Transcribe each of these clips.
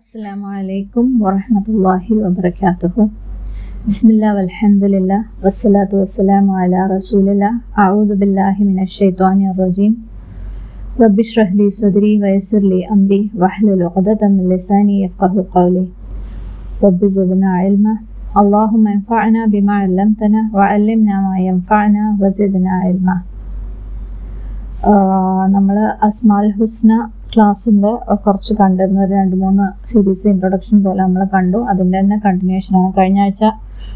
അസ്സലാമു അലൈക്കും വറഹ്മത്തുള്ളാഹി വബറകാതുഹു. ബിസ്മില്ലാഹി വൽഹംദുലില്ലാഹി വസ്സലാത്തു വസ്സലാമു അലാ റസൂലില്ലാഹി. അഊദു ബില്ലാഹി മിനശ് ശൈത്വാനിർ റജീം. റബ്ബിശ്റഹ്ലി സദ്രി വയസ്സിർലി അംരി വഹ്ലുൽ ഉഖ്ദത മിൻ ലിസാനി യഫ്ഖഹു ഖൗലി റബ്ബി സിദ്നാ ഇൽമ അല്ലാഹുമ്മ ഇൻഫഅനാ ബിമാ അല്ലംതനാ വഅല്ലിംനാ മാ യൻഫഅനാ വസിദ്നാ ഇൽമ. നമ്മൾ അസ്മാ ഉൽ ഹുസ്നാ ക്ലാസ്സിൻ്റെ കുറച്ച് കണ്ടിരുന്ന ഒരു 2-3 സീരീസ് ഇൻട്രൊഡക്ഷൻ പോലെ നമ്മൾ കണ്ടു. അതിൻ്റെ തന്നെ കണ്ടിന്യൂഷനാണ്. കഴിഞ്ഞ ആഴ്ച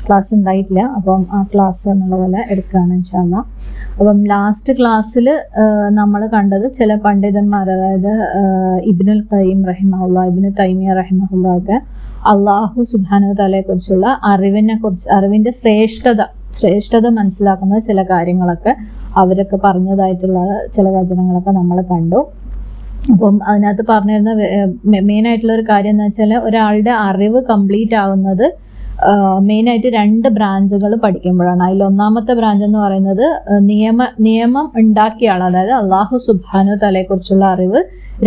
ക്ലാസ് ഉണ്ടായിട്ടില്ല, അപ്പം ആ ക്ലാസ് എന്നുള്ള പോലെ എടുക്കുകയാണ് ഇൻഷാ അല്ലാഹ്. അപ്പം ലാസ്റ്റ് ക്ലാസ്സിൽ നമ്മൾ കണ്ടത് ചില പണ്ഡിതന്മാർ, അതായത് ഇബ്നുൽ ഖയ്യിം റഹിമഹുല്ലാ, ഇബ്നു തൈമിയ റഹിമഹുല്ലാ ഒക്കെ അള്ളാഹു സുബ്ഹാനഹു തആലയെക്കുറിച്ചുള്ള അറിവിൻ്റെ ശ്രേഷ്ഠത മനസ്സിലാക്കുന്ന ചില കാര്യങ്ങളൊക്കെ അവരൊക്കെ പറഞ്ഞതായിട്ടുള്ള ചില വചനങ്ങളൊക്കെ നമ്മൾ കണ്ടു. അപ്പം അതിനകത്ത് പറഞ്ഞിരുന്ന മെയിനായിട്ടുള്ള ഒരു കാര്യം എന്ന് വെച്ചാൽ, ഒരാളുടെ അറിവ് കംപ്ലീറ്റ് ആവുന്നത് മെയിനായിട്ട് 2 ബ്രാഞ്ചുകൾ പഠിക്കുമ്പോഴാണ്. അതിൽ ഒന്നാമത്തെ ബ്രാഞ്ച് എന്ന് പറയുന്നത് നിയമം ഉണ്ടാക്കിയ ആൾ, അതായത് അല്ലാഹു സുബ്ഹാനഹു തആലയെക്കുറിച്ചുള്ള അറിവ്.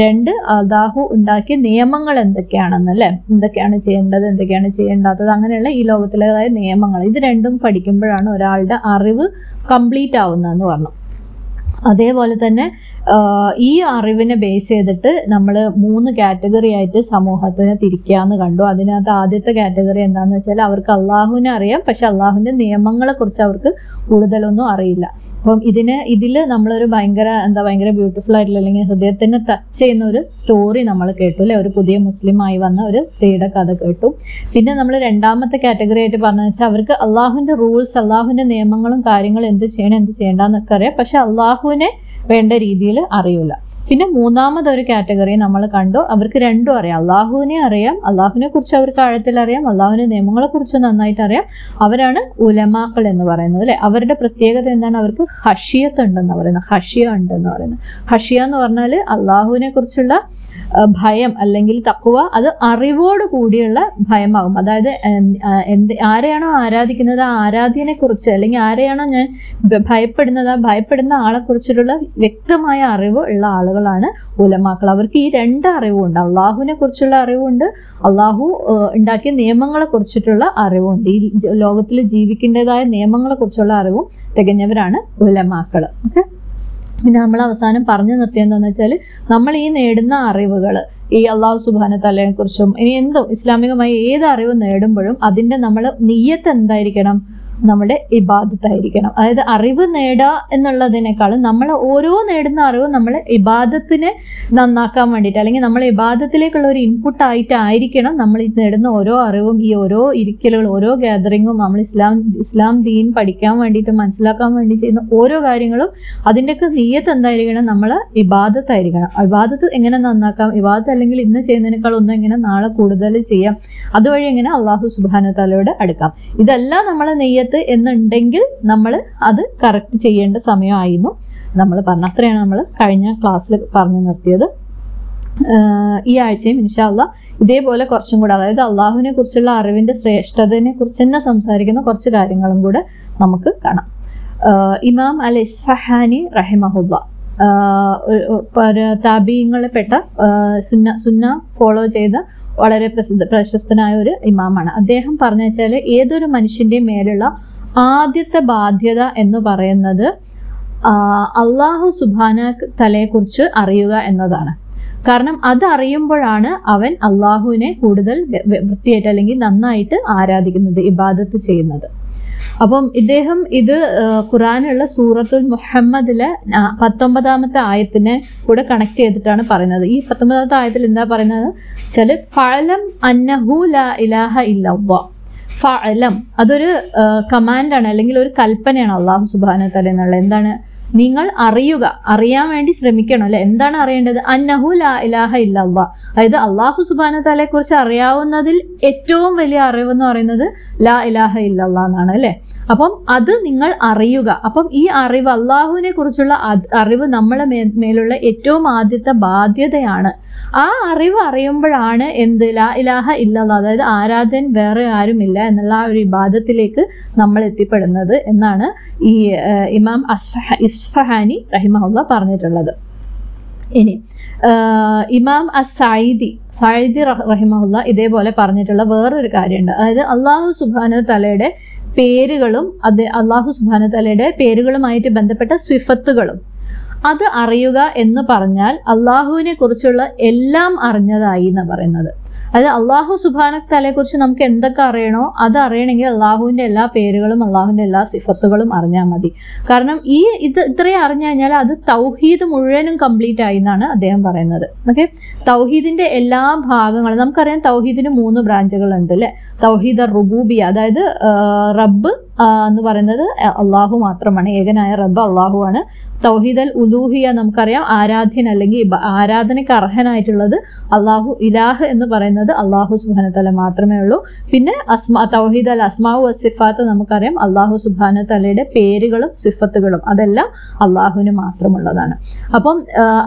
2, അല്ലാഹു ഉണ്ടാക്കിയ നിയമങ്ങൾ എന്തൊക്കെയാണെന്ന്, അല്ലേ, എന്തൊക്കെയാണ് ചെയ്യേണ്ടത്, എന്തൊക്കെയാണ് ചെയ്യേണ്ടാത്തത്, അങ്ങനെയുള്ള ഈ ലോകത്തിലേതായ നിയമങ്ങൾ. ഇത് 2 പഠിക്കുമ്പോഴാണ് ഒരാളുടെ അറിവ് കംപ്ലീറ്റ് ആവുന്നതെന്ന് പറഞ്ഞു. അതേപോലെ തന്നെ ഈ അറിവിനെ ബേസ് ചെയ്തിട്ട് നമ്മൾ 3 കാറ്റഗറി ആയിട്ട് സമൂഹത്തിനെ തിരിക്കാന്ന് കണ്ടു. അതിനകത്ത് ആദ്യത്തെ കാറ്റഗറി എന്താണെന്ന് വെച്ചാൽ, അവർക്ക് അള്ളാഹുവിനെ അറിയാം, പക്ഷെ അള്ളാഹുവിൻ്റെ നിയമങ്ങളെക്കുറിച്ച് അവർക്ക് കൂടുതലൊന്നും അറിയില്ല. അപ്പം ഇതിൽ നമ്മളൊരു ഭയങ്കര ബ്യൂട്ടിഫുൾ ആയിട്ടുള്ള, അല്ലെങ്കിൽ ഹൃദയത്തിന് ടച്ച് ചെയ്യുന്ന ഒരു സ്റ്റോറി നമ്മൾ കേട്ടു, അല്ലെ, ഒരു പുതിയ മുസ്ലിമായി വന്ന ഒരു സ്ത്രീയുടെ കഥ കേട്ടു. പിന്നെ നമ്മൾ 2ാമത്തെ കാറ്റഗറി ആയിട്ട് പറഞ്ഞു വെച്ചാൽ, അവർക്ക് അള്ളാഹുവിൻ്റെ റൂൾസ്, അള്ളാഹുവിൻ്റെ നിയമങ്ങളും കാര്യങ്ങളും എന്ത് ചെയ്യണം എന്ത് ചെയ്യേണ്ടെന്നൊക്കെ അറിയാം, പക്ഷെ അള്ളാഹുവിനെ വേണ്ട രീതിയിൽ അറിയില്ല. പിന്നെ 3ാമതൊരു കാറ്റഗറി നമ്മൾ കണ്ടു, അവർക്ക് 2 അറിയാം, അള്ളാഹുവിനെ അറിയാം, അള്ളാഹുവിനെ കുറിച്ച് അവർക്ക് ആഴത്തിൽ അറിയാം, അള്ളാഹുവിൻ്റെ നിയമങ്ങളെ കുറിച്ച് നന്നായിട്ട് അറിയാം. അവരാണ് ഉലമാക്കൾ എന്ന് പറയുന്നത്, അല്ലേ. അവരുടെ പ്രത്യേകത എന്താണ്, അവർക്ക് ഹഷിയത്ത് ഉണ്ടെന്ന് പറയുന്നത്, ഹഷിയ ഉണ്ടെന്ന് പറയുന്നത്. ഹഷിയ എന്ന് പറഞ്ഞാൽ അള്ളാഹുവിനെ കുറിച്ചുള്ള ഭയം, അല്ലെങ്കിൽ തഖ്വ, അത് അറിവോട് കൂടിയുള്ള ഭയമാകും. അതായത് ആരെയാണോ ആരാധിക്കുന്നത് ആ ആരാധ്യനെ കുറിച്ച്, അല്ലെങ്കിൽ ആരെയാണോ ഞാൻ ഭയപ്പെടുന്നത് ആ ഭയപ്പെടുന്ന ആളെ കുറിച്ചിട്ടുള്ള വ്യക്തമായ അറിവ് ഉള്ള ആളുകളാണ് ഉലമാക്കൾ. അവർക്ക് ഈ 2 അറിവുണ്ട്, അള്ളാഹുവിനെ കുറിച്ചുള്ള അറിവുണ്ട്, അള്ളാഹു ഉണ്ടാക്കിയ നിയമങ്ങളെ കുറിച്ചിട്ടുള്ള അറിവുണ്ട്. ഈ ലോകത്തിൽ ജീവിക്കേണ്ടതായ നിയമങ്ങളെ കുറിച്ചുള്ള അറിവും തികഞ്ഞവരാണ് ഉലമാക്കൾ. ഓക്കെ. പിന്നെ നമ്മൾ അവസാനം പറഞ്ഞു നിർത്തിയെന്താണെന്ന് വെച്ചാൽ, നമ്മൾ ഈ നേടുന്ന അറിവുകൾ, ഈ അല്ലാഹു സുബ്ഹാനഹു തആലയെ കുറിച്ചും ഇനി എന്തും ഇസ്ലാമികമായി ഏത് അറിവ് നേടുമ്പോഴും അതിൻ്റെ നമ്മൾ നിയ്യത്ത് എന്തായിരിക്കണം, നമ്മുടെ ഇബാദത്തായിരിക്കണം. അതായത് അറിവ് നേടുക എന്നുള്ളതിനേക്കാളും നമ്മൾ ഓരോ നേടുന്ന അറിവ് നമ്മൾ ഇബാദത്തിനെ നന്നാക്കാൻ വേണ്ടിയിട്ട്, അല്ലെങ്കിൽ നമ്മൾ ഇബാദത്തിലേക്കുള്ള ഒരു ഇൻപുട്ടായിട്ടായിരിക്കണം നമ്മൾ ഈ നേടുന്ന ഓരോ അറിവും, ഈ ഓരോ ഇരിക്കലുകൾ, ഓരോ ഗ്യാതറിങ്ങും, നമ്മൾ ഇസ്ലാം ദീൻ പഠിക്കാൻ വേണ്ടിയിട്ട് മനസ്സിലാക്കാൻ വേണ്ടി ചെയ്യുന്ന ഓരോ കാര്യങ്ങളും അതിൻ്റെയൊക്കെ നിയ്യത്ത് എന്തായിരിക്കണം, നമ്മൾ ഇബാദത്തായിരിക്കണം. ഇബാദത്ത് എങ്ങനെ നന്നാക്കാം, ഇബാദത്ത് അല്ലെങ്കിൽ ഇന്ന് ചെയ്യുന്നതിനേക്കാൾ ഒന്നും എങ്ങനെ നാളെ കൂടുതൽ ചെയ്യാം, അതുവഴി എങ്ങനെ അല്ലാഹു സുബ്ഹാനഹു തആലയോട് അടുക്കാം, ഇതെല്ലാം നമ്മളെ നിയ്യത്ത് എന്നുണ്ടെങ്കിൽ നമ്മൾ അത് കറക്റ്റ് ചെയ്യേണ്ട സമയമായിരുന്നു നമ്മൾ പറഞ്ഞു. അത്രയാണ് നമ്മൾ കഴിഞ്ഞ ക്ലാസ്സിൽ പറഞ്ഞു നിർത്തിയത്. ഈ ആഴ്ചയും ഇൻഷാ അല്ലാഹ് ഇതേപോലെ കുറച്ചും കൂടെ, അതായത് അള്ളാഹുവിനെ കുറിച്ചുള്ള അറിവിൻ്റെ ശ്രേഷ്ഠതയെ കുറിച്ച് തന്നെ സംസാരിക്കുന്ന കുറച്ച് കാര്യങ്ങളും കൂടെ നമുക്ക് കാണാം. ഇമാം അൽ ഇസ്ഫഹാനി റഹിമഹുല്ലാ, താബീഇങ്ങളിൽപ്പെട്ട സുന്ന ഫോളോ ചെയ്ത വളരെ പ്രശസ്തനായ ഒരു ഇമാമാണ്. അദ്ദേഹം പറഞ്ഞു വെച്ചാൽ, ഏതൊരു മനുഷ്യൻ്റെ മേലുള്ള ആദ്യത്തെ ബാധ്യത എന്ന് പറയുന്നത് അല്ലാഹു സുബ്ഹാനഹു തആലയെക്കുറിച്ച് അറിയുക എന്നതാണ്. കാരണം അതറിയുമ്പോഴാണ് അവൻ അല്ലാഹുവിനെ കൂടുതൽ വൃത്തിയായിട്ട്, അല്ലെങ്കിൽ നന്നായിട്ട് ആരാധിക്കുന്നത്, ഇബാദത്ത് ചെയ്യുന്നത്. അപ്പം ഇദ്ദേഹം ഇത് ഖുർആനിലുള്ള സൂറത്തുൽ മുഹമ്മദിലെ 19ാമത്തെ ആയത്തിനെ കൂടെ കണക്ട് ചെയ്തിട്ടാണ് പറയുന്നത്. ഈ 19ാമത്തെ ആയത്തിൽ എന്താ പറയുന്നത് വെച്ചാൽ, ഫഅലം അന്നഹു ലാ ഇലാഹ ഇല്ലല്ലാഹ്. ഫഅലം അതൊരു കമാൻഡാണ്, അല്ലെങ്കിൽ ഒരു കൽപ്പനയാണ് അല്ലാഹു സുബ്ഹാനഹു തആല എന്നുള്ള. എന്താണ്, നിങ്ങൾ അറിയുക, അറിയാൻ വേണ്ടി ശ്രമിക്കണം, അല്ലെ. എന്താണ് അറിയേണ്ടത്, അന്നഹു ലാ ഇലാഹ ഇല്ലല്ലാഹ്. അതായത് അല്ലാഹു സുബ്ഹാനഹു തആലയെ കുറിച്ച് അറിയാവുന്നതിൽ ഏറ്റവും വലിയ അറിവെന്ന് പറയുന്നത് ലാ ഇലാഹ ഇല്ലല്ലാഹ് എന്നാണ്, അല്ലേ. അപ്പം അത് നിങ്ങൾ അറിയുക. അപ്പം ഈ അറിവ്, അല്ലാഹുവിനെ കുറിച്ചുള്ള അറിവ് നമ്മളെ മേലുള്ള ഏറ്റവും ആദ്യത്തെ ബാധ്യതയാണ്. ആ അറിവ് അറിയുമ്പോഴാണ് എന്ത്, ലാ ഇലാഹ ഇല്ലല്ലാഹ്, അതായത് ആരാധൻ വേറെ ആരുമില്ല എന്നുള്ള ആ ഒരു ഇബാദത്തിലേക്ക് നമ്മൾ എത്തിപ്പെടുന്നത് എന്നാണ് ഈ ഇമാം ഇസ്ഫഹാനി റഹിമഹുല്ലാ പറഞ്ഞിട്ടുള്ളത്. ഇനി ഇമാം അസ്സഈദി റഹിമഹുള്ള ഇതേപോലെ പറഞ്ഞിട്ടുള്ള വേറൊരു കാര്യമുണ്ട്. അതായത് അല്ലാഹു സുബ്ഹാനഹു തആലയുടെ പേരുകളും അല്ലാഹു സുബ്ഹാനഹു തആലയുടെ പേരുകളുമായിട്ട് ബന്ധപ്പെട്ട സിഫത്തുകളും അത് അറിയുക എന്ന് പറഞ്ഞാൽ അല്ലാഹുവിനെ കുറിച്ചുള്ള എല്ലാം അറിഞ്ഞതായി എന്ന് പറയുന്നത്. അതായത് അല്ലാഹു സുബ്ഹാനഹു തആലയെ കുറിച്ച് നമുക്ക് എന്തൊക്കെ അറിയണോ അത് അറിയണമെങ്കിൽ അല്ലാഹുവിൻ്റെ എല്ലാ പേരുകളും അല്ലാഹുവിൻ്റെ എല്ലാ സിഫത്തുകളും അറിഞ്ഞാൽ മതി. കാരണം ഇത്രയും അറിഞ്ഞു കഴിഞ്ഞാൽ അത് തൗഹീദ് മുഴുവനും കംപ്ലീറ്റ് ആയി എന്നാണ് അദ്ദേഹം പറയുന്നത്. ഓക്കെ, തൗഹീദിൻ്റെ എല്ലാ ഭാഗങ്ങളും നമുക്കറിയാം. തൗഹീദിന് 3 ബ്രാഞ്ചുകളുണ്ട് അല്ലേ. തൗഹീദ് റുബൂബിയ, അതായത് റബ്ബ് എന്ന് പറയുന്നത് അല്ലാഹു മാത്രമാണ്, ഏകനായ റബ്ബ് അല്ലാഹുവാണ്. തൗഹീദ് അൽ ഉലൂഹിയ, നമുക്കറിയാം ആരാധ്യൻ അല്ലെങ്കിൽ ആരാധനയ്ക്ക് അർഹനായിട്ടുള്ളത് അല്ലാഹു, ഇലാഹ് എന്ന് പറയുന്നത് അല്ലാഹു സുബ്ഹാനഹു തആല മാത്രമേ ഉള്ളൂ. പിന്നെ തൗഹീദ് അൽ അസ്മാ വസ്സിഫാത്ത്, നമുക്കറിയാം അല്ലാഹു സുബ്ഹാനഹു തആലയുടെ പേരുകളും സിഫത്തുകളും അതെല്ലാം അല്ലാഹുവിന് മാത്രമുള്ളതാണ്. അപ്പം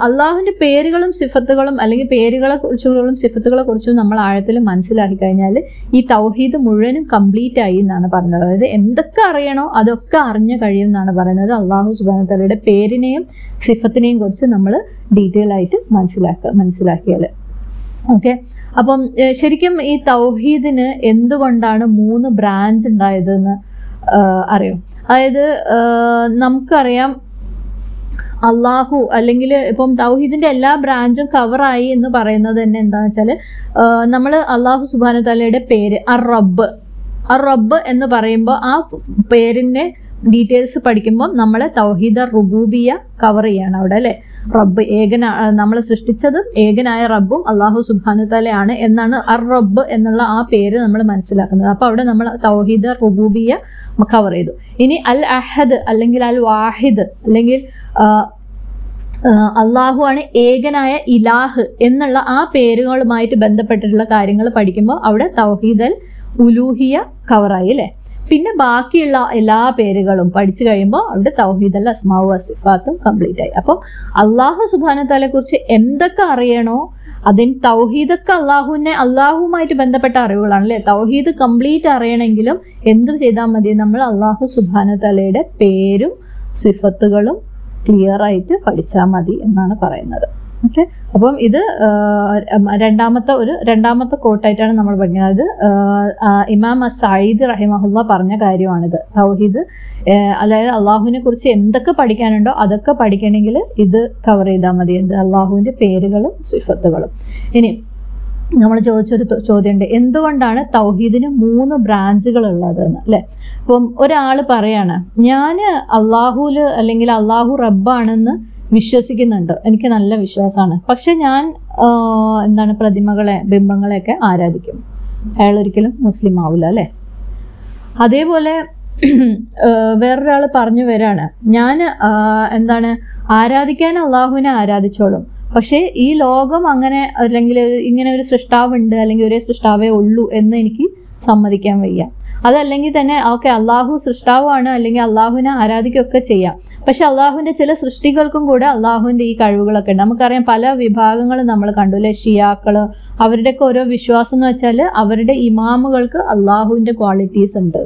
അല്ലാഹുവിൻ്റെ പേരുകളും സിഫത്തുകളും അല്ലെങ്കിൽ സിഫത്തുകളെക്കുറിച്ചും നമ്മൾ ആഴത്തിൽ മനസ്സിലാക്കി കഴിഞ്ഞാൽ ഈ തൗഹീദ് മുഴുവനും കംപ്ലീറ്റ് ആയി എന്നാണ് പറഞ്ഞത്. അതായത് എന്തൊക്കെ അറിയണോ അതൊക്കെ അറിഞ്ഞു കഴിയും എന്നാണ് പറയുന്നത്. അല്ലാഹു സുബ്ഹാനഹു തആലയുടെ പേരിനെയും സിഫത്തിനെയും കുറിച്ച് നമ്മൾ ഡീറ്റെയിൽ ആയിട്ട് മനസ്സിലാക്കിയാൽ ഓക്കെ. അപ്പം ശരിക്കും ഈ തൗഹീദിന് എന്തുകൊണ്ടാണ് 3 ബ്രാഞ്ച് ഉണ്ടായതെന്ന് അറിയാം. അതായത് നമുക്കറിയാം അല്ലാഹു അല്ലെങ്കിൽ ഇപ്പം തൗഹീദിൻ്റെ എല്ലാ ബ്രാഞ്ചും കവറായി എന്ന് പറയുന്നത് തന്നെ എന്താണെന്ന് വെച്ചാൽ നമ്മൾ അല്ലാഹു സുബ്ഹാനഹു തആലയുടെ പേര് അർ റബ്ബ് എന്ന് പറയുമ്പോൾ ആ പേരിൻ്റെ ഡീറ്റെയിൽസ് പഠിക്കുമ്പോൾ നമ്മൾ തൗഹീദ് റുബൂബിയ കവർ ചെയ്യണം അവിടെ അല്ലേ. റബ്ബ് നമ്മളെ സൃഷ്ടിച്ചതും ഏകനായ റബ്ബും അല്ലാഹു സുബ്ഹാനഹു തആലയാണ് എന്നാണ് അർ റബ്ബ് എന്നുള്ള ആ പേര് നമ്മൾ മനസ്സിലാക്കുന്നത്. അപ്പോൾ അവിടെ നമ്മൾ തൗഹീദ് റുബൂബിയ കവർ ചെയ്തു. ഇനി അൽ അഹദ് അല്ലെങ്കിൽ അൽ വാഹിദ് അല്ലെങ്കിൽ അല്ലാഹുവാണ് ഏകനായ ഇലാഹ് എന്നുള്ള ആ പേരുകളുമായിട്ട് ബന്ധപ്പെട്ടിട്ടുള്ള കാര്യങ്ങൾ പഠിക്കുമ്പോൾ അവിടെ തൗഹീദ് അൽ ഉലൂഹിയ കവറായി അല്ലേ. പിന്നെ ബാക്കിയുള്ള എല്ലാ പേരുകളും പഠിച്ചു കഴിയുമ്പോൾ അവിടെ തൗഹീദ് അൽ അസ്മാ വസ്സിഫാത്തും കംപ്ലീറ്റ് ആയി. അപ്പം അല്ലാഹു സുബ്ഹാനഹു തആലയെ കുറിച്ച് എന്തൊക്കെ അറിയണോ അതിന് തൗഹീദൊക്കെ അല്ലാഹുവുമായിട്ട് ബന്ധപ്പെട്ട അറിവുകളാണ് അല്ലേ. തൗഹീദ് കംപ്ലീറ്റ് അറിയണമെങ്കിലും എന്ത് ചെയ്താൽ മതി, നമ്മൾ അല്ലാഹു സുബ്ഹാനഹു തആലയുടെ പേരും സിഫത്തുകളും ക്ലിയർ ആയിട്ട് പഠിച്ചാൽ മതി എന്നാണ് പറയുന്നത്. ഓക്കെ, അപ്പം ഇത് രണ്ടാമത്തെ കോട്ടായിട്ടാണ് നമ്മൾ പഠിക്കുന്നത്. ഇമാം അസ്സഈദി റഹിമഹുള്ള പറഞ്ഞ കാര്യമാണിത്. തൗഹീദ് അതായത് അല്ലാഹുവിനെ കുറിച്ച് എന്തൊക്കെ പഠിക്കാനുണ്ടോ അതൊക്കെ പഠിക്കണമെങ്കിൽ ഇത് കവർ ചെയ്താൽ മതി, എന്ത്, അല്ലാഹുവിൻ്റെ പേരുകളും സിഫത്തുകളും. ഇനി നമ്മൾ ചോദിച്ചൊരു ചോദ്യമുണ്ട്, എന്തുകൊണ്ടാണ് തൗഹീദിന് 3 ബ്രാഞ്ചുകൾ ഉള്ളതെന്ന് അല്ലേ. ഇപ്പം ഒരാൾ പറയാണ്, ഞാൻ അല്ലാഹുവിൽ അല്ലെങ്കിൽ അല്ലാഹു റബ്ബാണെന്ന് വിശ്വസിക്കുന്നുണ്ട്, എനിക്ക് നല്ല വിശ്വാസമാണ്, പക്ഷെ ഞാൻ പ്രതിമകളെ ബിംബങ്ങളെയൊക്കെ ആരാധിക്കും. അയാൾ ഒരിക്കലും മുസ്ലിം ആവില്ല അല്ലേ. അതേപോലെ വേറൊരാൾ പറഞ്ഞു വരാണ്, ഞാൻ ആരാധിക്കാൻ അള്ളാഹുവിനെ ആരാധിച്ചോളും, പക്ഷേ ഈ ലോകം അങ്ങനെ അല്ലെങ്കിൽ ഇങ്ങനെ ഒരു സൃഷ്ടാവുണ്ട് അല്ലെങ്കിൽ ഒരേ സൃഷ്ടാവേ ഉള്ളൂ എന്ന് എനിക്ക് സമ്മതിക്കാൻ വയ്യ. അതല്ലെങ്കിൽ തന്നെ ഓക്കെ, അല്ലാഹു സൃഷ്ടാവാണ് അല്ലെങ്കിൽ അല്ലാഹുവിനെ ആരാധിക്കുകയൊക്കെ ചെയ്യാം, പക്ഷെ അല്ലാഹുവിൻ്റെ ചില സൃഷ്ടികൾക്കും കൂടെ അല്ലാഹുവിൻ്റെ ഈ കഴിവുകളൊക്കെ ഉണ്ട്. നമുക്കറിയാം പല വിഭാഗങ്ങളും നമ്മൾ കണ്ടു അല്ലേ. ഷിയാക്കൾ, അവരുടെയൊക്കെ ഓരോ വിശ്വാസം എന്ന് വെച്ചാൽ അവരുടെ ഇമാമുകൾക്ക് അല്ലാഹുവിൻ്റെ ക്വാളിറ്റീസ് ഉണ്ട്